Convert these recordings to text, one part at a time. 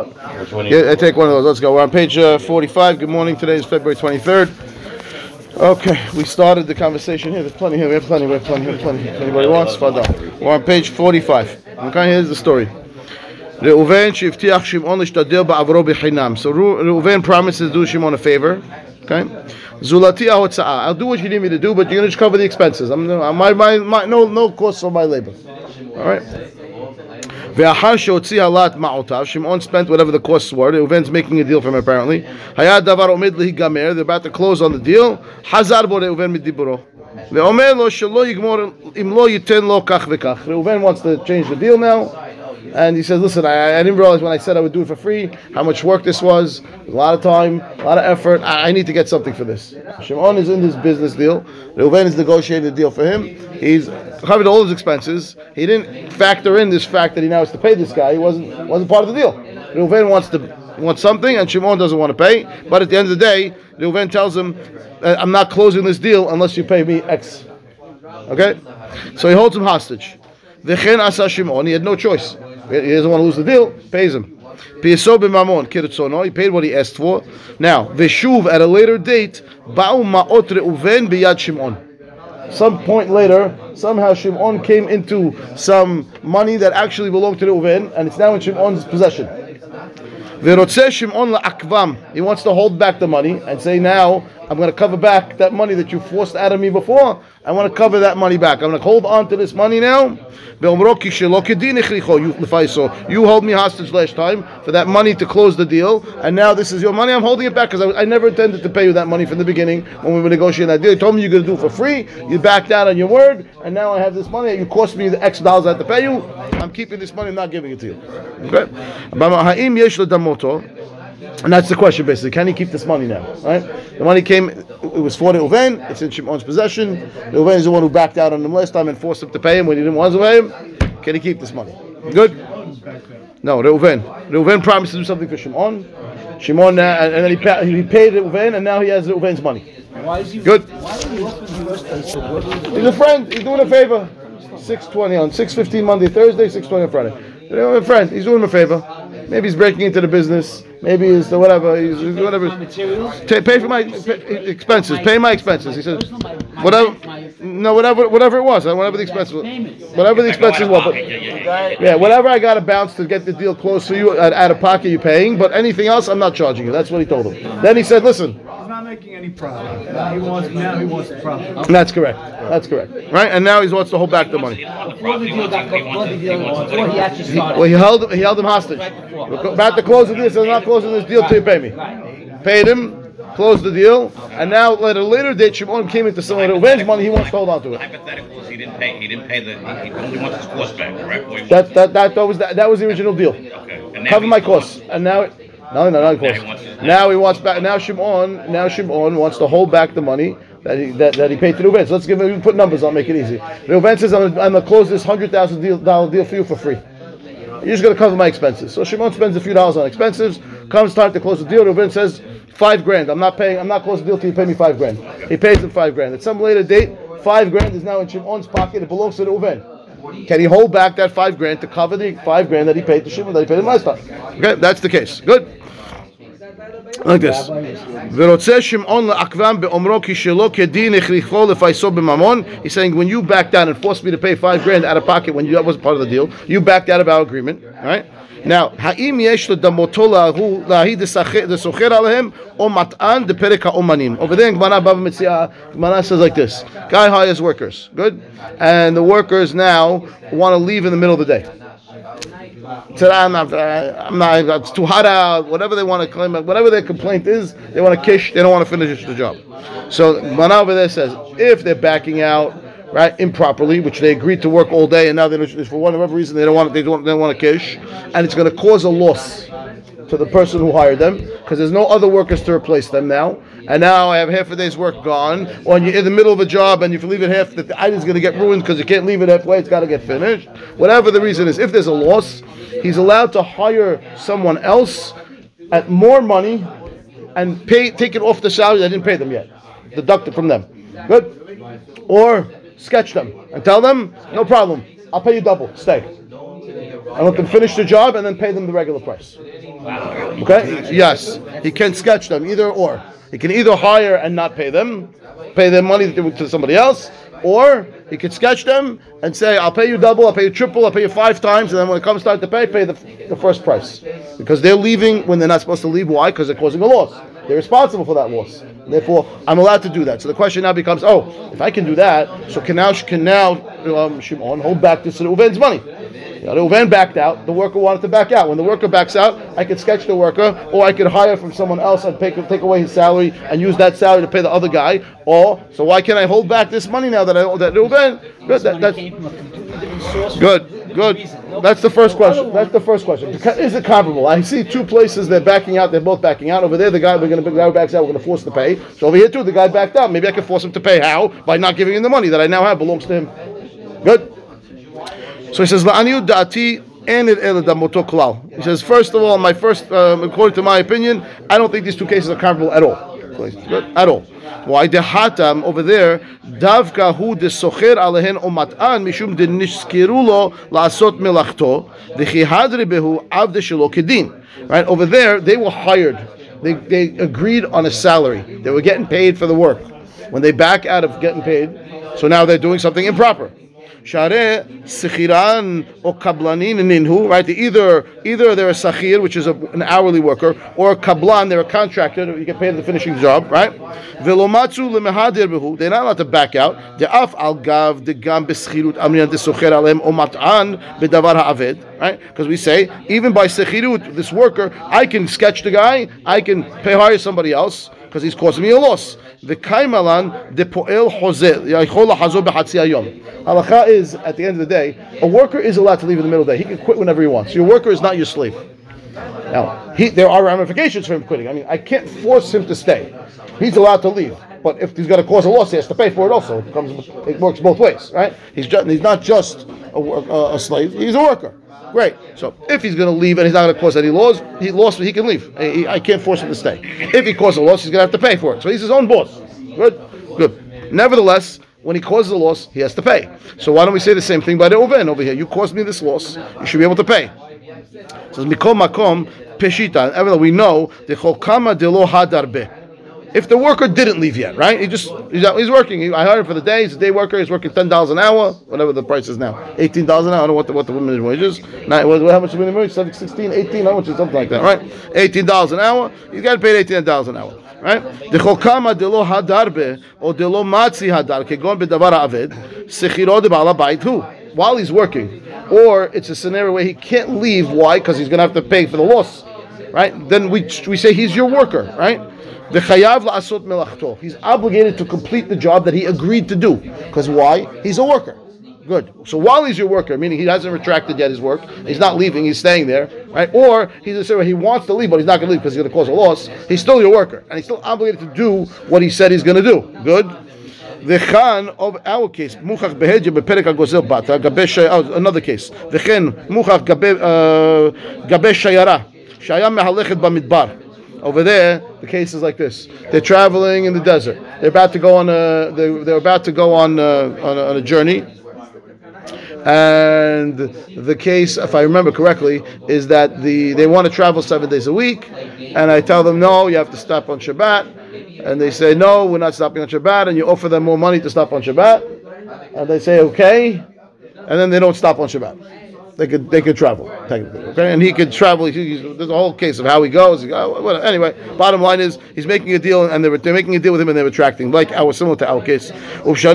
Yeah, I take one of those. Let's go. We're on page 45. Good morning. Today is February 23rd. Okay, we started the conversation here. There's plenty here. We have plenty. If anybody wants, find out. We're on page 45. Okay, here's the story. Reuven shivtiach Shimon l'shtadil ba'avro b'chinam. So Reuven promises to do Shimon a favor. Okay, Zulatiyah ha'tzaa. I'll do what you need me to do, but you're gonna just cover the expenses. No cost for my labor. All right. Shimon spent whatever the costs were. Reuven's making a deal for him, apparently. They're about to close on the deal. Reuven wants to change the deal now. And he says, listen, I didn't realize when I said I would do it for free, how much work this was. A lot of time, a lot of effort. I need to get something for this. Shimon is in this business deal. Reuven is negotiating the deal for him. He's covered all his expenses. He didn't factor in this fact that he now has to pay this guy. He wasn't part of the deal. Reuven wants something, and Shimon doesn't want to pay. But at the end of the day, Reuven tells him, I'm not closing this deal unless you pay me X. Okay? So he holds him hostage. Vechen asah Shimon. He had no choice. He doesn't want to lose the deal. Pays him. He paid what he asked for. Now, Veshuv, at a later date, some point later, somehow Shimon came into some money that actually belonged to Reuven, and it's now in Shimon's possession. He wants to hold back the money and say, now I'm going to cover back that money that you forced out of me before. I want to cover that money back. I'm going to hold on to this money now. You held me hostage last time for that money to close the deal, and now this is your money. I'm holding it back because I never intended to pay you that money from the beginning when we were negotiating that deal. You told me you're going to do it for free. You backed out on your word, and now I have this money that you cost me the X dollars I had to pay you. I'm keeping this money. I'm not giving it to you. Okay? And that's the question, basically. Can he keep this money now? Right? The money came, it was for Reuven. It's in Shimon's possession. Reuven is the one who backed out on him last time and forced him to pay him when he didn't want to pay him. Can he keep this money? Good? No, Reuven. Reuven promised to do something for Shimon. Shimon, and then he paid Reuven, and now he has Reuven's money. Good? He's a friend. He's doing a favor. 6:20 on 6:15 Monday, Thursday, 6:20 on Friday. They're a friend. He's doing him a favor. Maybe he's breaking into the business. Maybe he's the whatever. He's whatever. Pay for my expenses. Pay my expenses. He says, whatever. No, whatever it was. Whatever the expenses were. Whatever the expenses were. Yeah, whatever I got to bounce to get the deal close for you out of pocket, you're paying. But anything else, I'm not charging you. That's what he told him. Then he said, listen. Not making any profit. Now he wants the profit. That's correct. Right? And now he wants to hold back the money. He held him hostage. About to close the deal, so I'm not closing this deal till you pay me. Paid him, closed the deal, and now at a later date Shimon came into some revenge money, he wants to hold on to it. Hypothetically, he only wants his cost back, correct? That was the original deal. Okay. Cover my costs. And now Now Shimon wants to hold back the money that he paid to Reuven. So let's give him, put numbers on, make it easy. Reuven says, I'm gonna close this $100,000 deal for you for free. You're just gonna cover my expenses. So Shimon spends a few dollars on expenses. Comes time to close the deal, Reuven says, $5,000. I'm not closing the deal till you pay me $5,000. He pays him $5,000. At some later date, $5,000 is now in Shimon's pocket. It belongs to Reuven. Can he hold back that $5,000 to cover the $5,000 that he paid to Shimon, that he paid him last time? Okay, that's the case. Good. Like this. He's saying, when you backed out and forced me to pay $5,000 out of pocket when that wasn't part of the deal, you backed out of our agreement. All right? Now, over there in Gemara says like this. Guy hires workers. Good? And the workers now want to leave in the middle of the day. I'm not, it's too hot out, whatever they want to claim, whatever their complaint is, they want to kish, they don't want to finish the job. So Manav over there says, if they're backing out, right, improperly, which they agreed to work all day, and now they don't, for whatever reason they don't want to kish, and it's going to cause a loss to the person who hired them, because there's no other workers to replace them now, and now I have half a day's work gone, or you're in the middle of a job and if you leave it half, the item's going to get ruined because you can't leave it halfway, it's got to get finished. Whatever the reason is, if there's a loss, he's allowed to hire someone else at more money and take it off the salary I didn't pay them yet. Deduct it from them. Good? Or sketch them and tell them, no problem, I'll pay you double, stay. and let them finish the job and then pay them the regular price. Okay? Yes. He can't sketch them, either or. He can either hire and not pay them, pay their money to somebody else, or he could sketch them and say, I'll pay you double, I'll pay you triple, I'll pay you five times, and then when it comes time to pay the first price. Because they're leaving when they're not supposed to leave. Why? Because they're causing a loss. They're responsible for that loss. Therefore, I'm allowed to do that. So the question now becomes, oh, if I can do that, so can now Shimon hold back this Reuven's money? The Reuven backed out. The worker wanted to back out. When the worker backs out, I could sketch the worker, or I could hire from someone else and take away his salary and use that salary to pay the other guy. Or so why can't I hold back this money now that I owe that Reuven? Good. Good. That's the first question. Is it comparable? I see two places they're backing out. They're both backing out. Over there, the guy backs out. We're going to force him to pay. So over here too, the guy backed out. Maybe I can force him to pay. How? By not giving him the money that I now have belongs to him. Good. So he says, he says, first of all, according to my opinion, I don't think these two cases are comparable at all. At all. Why? The Hatam over there, right? Over there, they were hired. They agreed on a salary. They were getting paid for the work. When they back out of getting paid, so now they're doing something improper. Right? Either they're a sakhir, which is an hourly worker, or a kablan, they're a contractor. You get paid for the finishing job, right? They're not allowed to back out. Right? Because we say even by sakhirut, this worker, I can sketch the guy, I can hire somebody else, because he's causing me a loss. The kaimalan de poel hozel yaichol hazo b'hatzi hayom. Halacha is at the end of the day, a worker is allowed to leave in the middle of the day. He can quit whenever he wants. Your worker is not your slave. Now, there are ramifications for him quitting. I mean, I can't force him to stay. He's allowed to leave, but if he's going to cause a loss, he has to pay for it. Also, it works both ways, right? He's not just a slave. He's a worker. Great. So if he's going to leave and he's not going to cause any loss, he can leave. I can't force him to stay. If he causes a loss, he's going to have to pay for it. So he's his own boss. Good. Nevertheless, when he causes a loss, he has to pay. So why don't we say the same thing by the Reuven over here? You caused me this loss. You should be able to pay. It says mikom makom peshita. Even we know the chokama de lo hadarbe. If the worker didn't leave yet, right? He's working. I hired him for the day. He's a day worker. He's working $10 an hour, whatever the price is now. $18 an hour. I don't know what the minimum wage is. How much is the minimum wage? 16, 18, how much is something like that, right? $18 an hour. He's got to pay $18 an hour, right? While he's working, or it's a scenario where he can't leave. Why? Because he's going to have to pay for the loss, right? Then we say he's your worker, right? The chayav la'asot melachto. He's obligated to complete the job that he agreed to do. Because why? He's a worker. Good. So while he's your worker, meaning he hasn't retracted yet his work, he's not leaving, he's staying there, right? Or he wants to leave, but he's not going to leave because he's going to cause a loss. He's still your worker, and he's still obligated to do what he said he's going to do. Good. V'chen of our case, muchach behedje beperek hagozel bata gabe another case. V'chen muchach gabe shayara shayam mehalechet bamidbar. Over there, the case is like this: they're traveling in the desert. They're about to go on a journey, and the case, if I remember correctly, is that they want to travel 7 days a week, and I tell them no, you have to stop on Shabbat, and they say no, we're not stopping on Shabbat, and you offer them more money to stop on Shabbat, and they say okay, and then they don't stop on Shabbat. They could travel, technically, okay? And he could travel. There's a whole case of how he goes. Anyway, bottom line is he's making a deal, and they're making a deal with him, and they're retracting, similar to our case. At the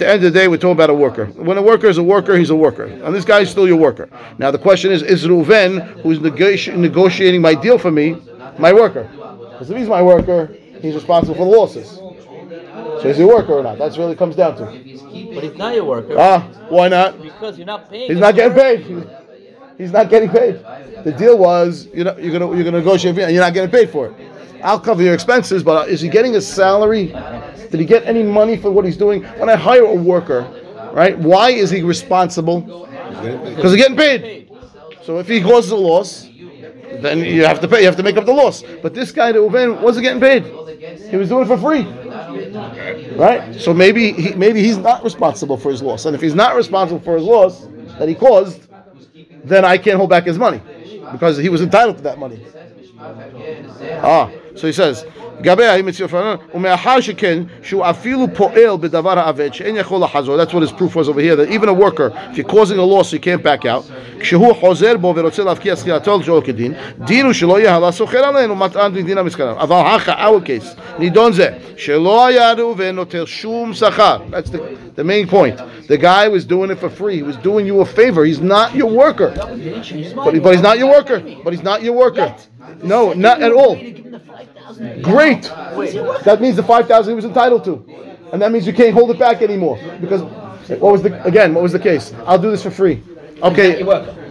end of the day, we're talking about a worker. When a worker is a worker, he's a worker. And this guy is still your worker. Now, the question is Reuven, who's negotiating my deal for me, my worker? Because if he's my worker, he's responsible for the losses. So is he a worker or not? That's really what it comes down to. But he's not your worker. Why not? Because you're not paying. He's not getting paid. He's not getting paid. The deal was, you're gonna negotiate, and you're not getting paid for it. I'll cover your expenses, but is he getting a salary? Did he get any money for what he's doing? When I hire a worker, right? Why is he responsible? Because he's getting paid. So if he causes a loss, then you have to pay. You have to make up the loss. But this guy, Reuven, wasn't getting paid. He was doing it for free. Right? So maybe he's not responsible for his loss. And if he's not responsible for his loss, that he caused, then I can't hold back his money because he was entitled to that money. So he says, that's what his proof was over here, that even a worker, if you're causing a loss, you can't back out. Our case, that's the main point. The guy was doing it for free. He was doing you a favor. He's not your worker. But he's not your worker. But he's not your worker. No, not at all. Great. That means the 5,000 he was entitled to, and that means you can't hold it back anymore. Because what was the case? I'll do this for free. Okay,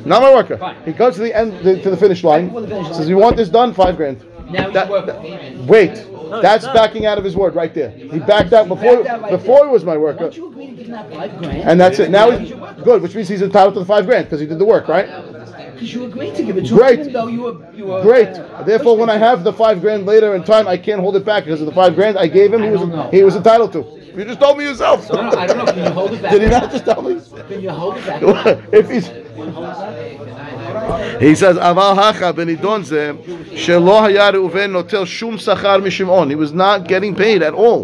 not my worker. He goes to the end, to the finish line. Says, "You want this done? $5,000." Wait. That's backing out of his word right there. He backed out before he was my worker. And that's it. Now he's good, which means he's entitled to the $5,000 because he did the work, right? Because you agreed to give it to him, though you were great. Therefore, when I have the $5,000 later in time, I can't hold it back because of the $5,000 I gave him. He was entitled to. You just told me yourself. No, I don't know. Can you hold it back? Did he not just tell me? Can you hold it back? If he's. He says, he was not getting paid at all.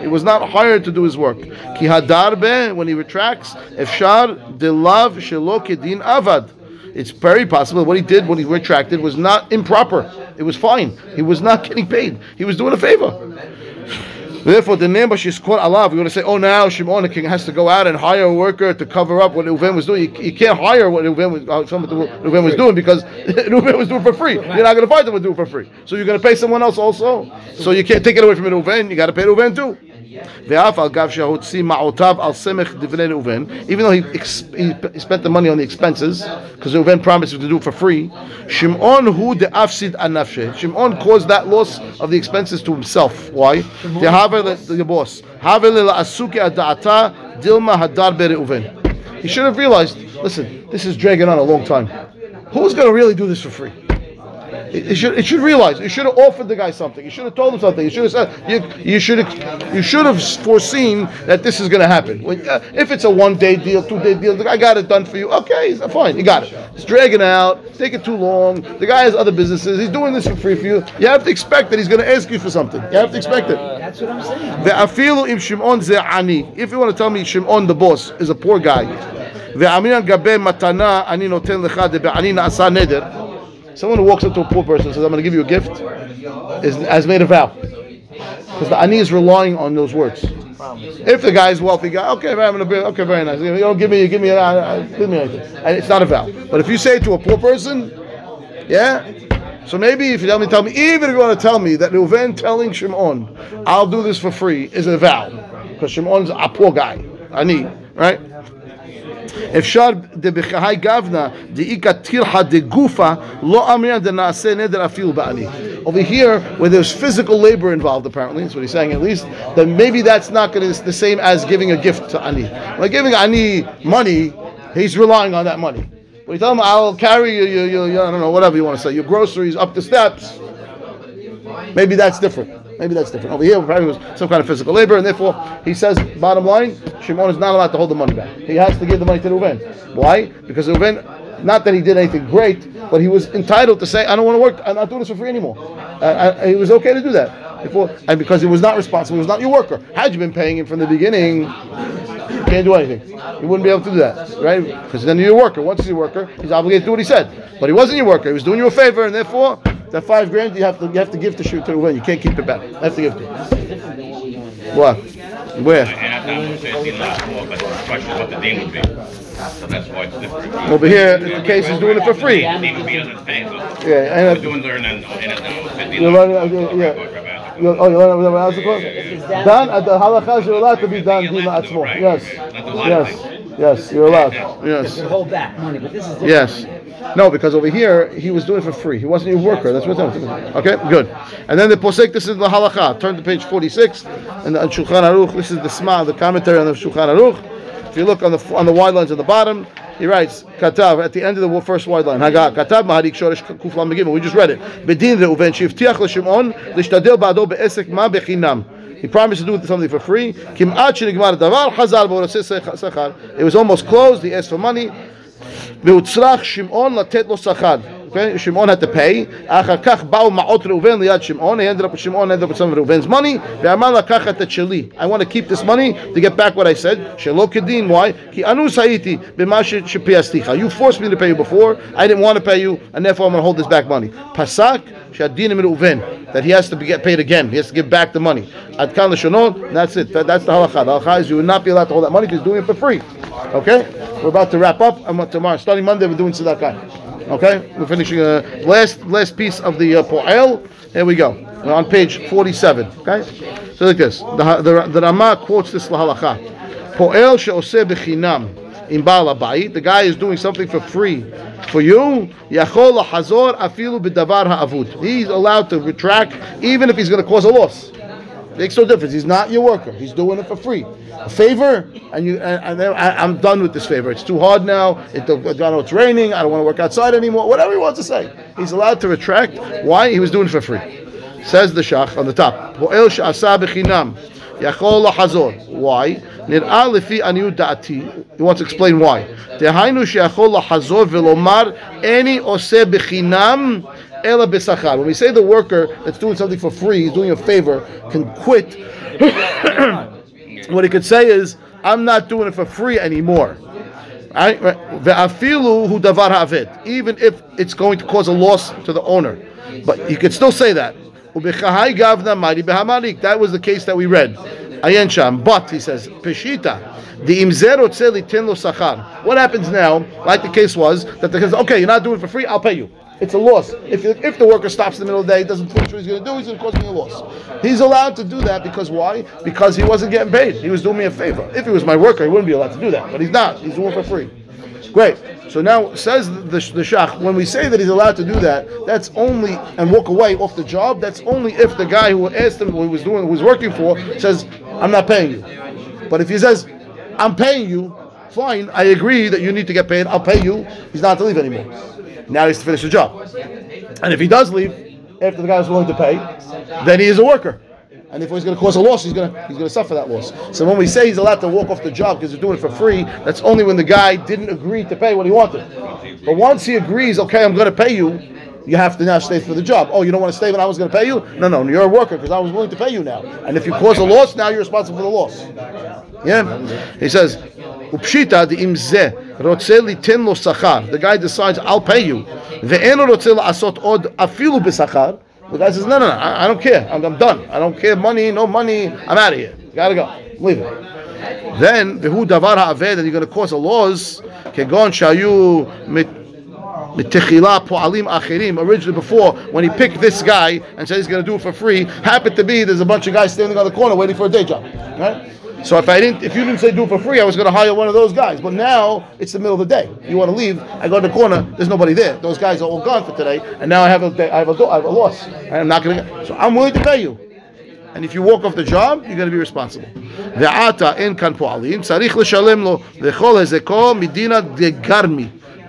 He was not hired to do his work. When he retracts, it's very possible what he did when he retracted was not improper. It was fine. He was not getting paid. He was doing a favor. Therefore, the name is called Allah. We're going to say, oh, now Shimon, the king, has to go out and hire a worker to cover up what Reuven was doing. You can't hire what Reuven was doing because Reuven was doing for free. You're not going to find someone to do it for free. So you're going to pay someone else also. So you can't take it away from Reuven. You got to pay Reuven too. Even though he spent the money on the expenses, because Reuven promised him to do it for free, Shimon caused that loss of the expenses to himself. Why? The boss. He should have realized, listen, this is dragging on a long time. Who's going to really do this for free? It should realize. You should have offered the guy something. You should have told him something. You should have said. You should have foreseen that this is going to happen. If it's a 1-day deal, 2-day deal, I got it done for you. Okay, fine. You got it. It's dragging out. It's taking too long. The guy has other businesses. He's doing this for free for you. You have to expect that he's going to ask you for something. You have to expect it. That's what I'm saying. If you want to tell me Shimon the boss is a poor guy, someone who walks up to a poor person and says, I'm going to give you a gift, has made a vow. Because the ani is relying on those words. If the guy is wealthy, okay, very nice. You don't give me anything. And it's not a vow. But if you say it to a poor person, yeah? So maybe if you tell me, even if you want to tell me that Reuven telling Shimon, I'll do this for free, is a vow. Because Shimon's a poor guy. Ani, right? Over here, where there's physical labor involved, apparently, that's what he's saying at least, then maybe that's not going to be the same as giving a gift to Ani. When giving Ani money, he's relying on that money. But you tell him, I'll carry your I don't know, whatever you want to say, your groceries up the steps. Maybe that's different. Over here, probably was some kind of physical labor, and therefore he says, bottom line, Shimon is not allowed to hold the money back. He has to give the money to Reuven. Why? Because Reuven, not that he did anything great, but he was entitled to say, I don't want to work. I'm not doing this for free anymore. He was okay to do that. Therefore, and because he was not responsible, he was not your worker. Had you been paying him from the beginning, you can't do anything. You wouldn't be able to do that, right? Because then you're your worker. Once he's your worker, he's obligated to do what he said. But he wasn't your worker. He was doing you a favor, and therefore, that $5,000 you have to give to shoot to Reuven. You can't keep it back. You have to give to him. What? Where? So that's why it's different. Over here, the case is doing it for free. Yeah, and doing how's it called? Done at the halakha, you're allowed to be done atzmo. Yes, you're allowed. Yes. Hold back money, but this is different. Yes. No, because over here, he was doing it for free. He wasn't your worker. That's what it was. Okay, good. And then the posek, this is the halakha. Turn to page 46. And on Shulchan Aruch, this is the sma, the commentary on the Shulchan Aruch. If you look on the wide lines at the bottom, he writes, Katav, at the end of the first wide line, Haga Katav, Maharik, Shoresh, Kuflam Gima. We just read it. Bedin Reuven, Shivtiach LeShimon, Lishtadel Bado Be'esek Ma Bechinam. He promised to do something for free. It was almost closed. He asked for money. Okay, Shimon had to pay. He ended up with some of Reuven's money. I want to keep this money to get back what I said. Why? You forced me to pay you before. I didn't want to pay you, and therefore I'm going to hold this back money. That he has to get paid again. He has to give back the money. That's it. That's the halakha. The halakha is you will not be allowed to hold that money because he's doing it for free. Okay? We're about to wrap up. Tomorrow, starting Monday, we're doing tzedakah. Okay, we're finishing the last piece of the Po'el. Here we go. We're on page 47. Okay, so like this, the Rama quotes this lahalacha. Po'el she'oseh b'chinam im ba'al habayit. The guy is doing something for free for you. Yachol lahazor afilu b'davar ha'avud. He's allowed to retract even if he's going to cause a loss. Makes no difference. He's not your worker. He's doing it for free. A favor, and I'm done with this favor. It's too hard now. It's raining. I don't want to work outside anymore. Whatever he wants to say, he's allowed to retract. Why? He was doing it for free. Says the Shach on the top. Why? He wants to explain why. When we say the worker that's doing something for free, he's doing a favor, can quit. What he could say is, I'm not doing it for free anymore. Even if it's going to cause a loss to the owner. But you could still say that. That was the case that we read. But, he says, what happens now, like the case was, that the case, okay, you're not doing it for free, I'll pay you. It's a loss. If the worker stops in the middle of the day, doesn't finish what he's going to do, he's going to cause me a loss. He's allowed to do that because why? Because he wasn't getting paid. He was doing me a favor. If he was my worker, he wouldn't be allowed to do that. But he's not. He's doing it for free. Great. So now, says the Shach, when we say that he's allowed to do that, that's only, and walk away off the job, that's only if the guy who asked him what he was doing, who he was working for, says, I'm not paying you. But if he says, I'm paying you, fine, I agree that you need to get paid, I'll pay you, he's not to leave anymore. Now he has to finish the job. And if he does leave, after the guy was willing to pay, then he is a worker. And if he's going to cause a loss, he's going to suffer that loss. So when we say he's allowed to walk off the job because he's doing it for free, that's only when the guy didn't agree to pay what he wanted. But once he agrees, okay, I'm going to pay you, you have to now stay for the job. Oh, you don't want to stay when I was going to pay you? No, you're a worker because I was willing to pay you now. And if you cause a loss, now you're responsible for the loss. Yeah? He says, the guy decides, I'll pay you. The guy says, no, I don't care. I'm done. I don't care. Money, no money. I'm out of here. Gotta go. Leave it. Then, and you're going to cause a loss. Originally before, when he picked this guy and said he's going to do it for free, happened to be there's a bunch of guys standing on the corner waiting for a day job. Right? So if you didn't say do it for free, I was going to hire one of those guys. But now it's the middle of the day. You want to leave? I go to the corner. There's nobody there. Those guys are all gone for today. And now I have a loss. I'm not going to. So I'm willing to pay you. And if you walk off the job, you're going to be responsible.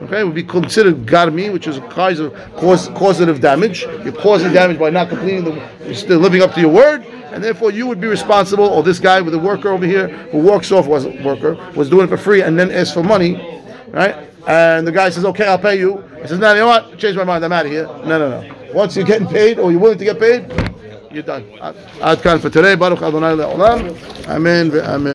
Okay, it would be considered garmi, which is a causative damage. You're causing damage by not completing still living up to your word, and therefore you would be responsible. Or this guy with the worker over here who walks off was a worker, was doing it for free, and then asked for money, right? And the guy says, "Okay, I'll pay you." He says, "No, you know what? Change my mind. I'm out of here." No. Once you're getting paid, or you're willing to get paid, you're done. Ad kan for today. Baruch Adonai le'olam. Amen.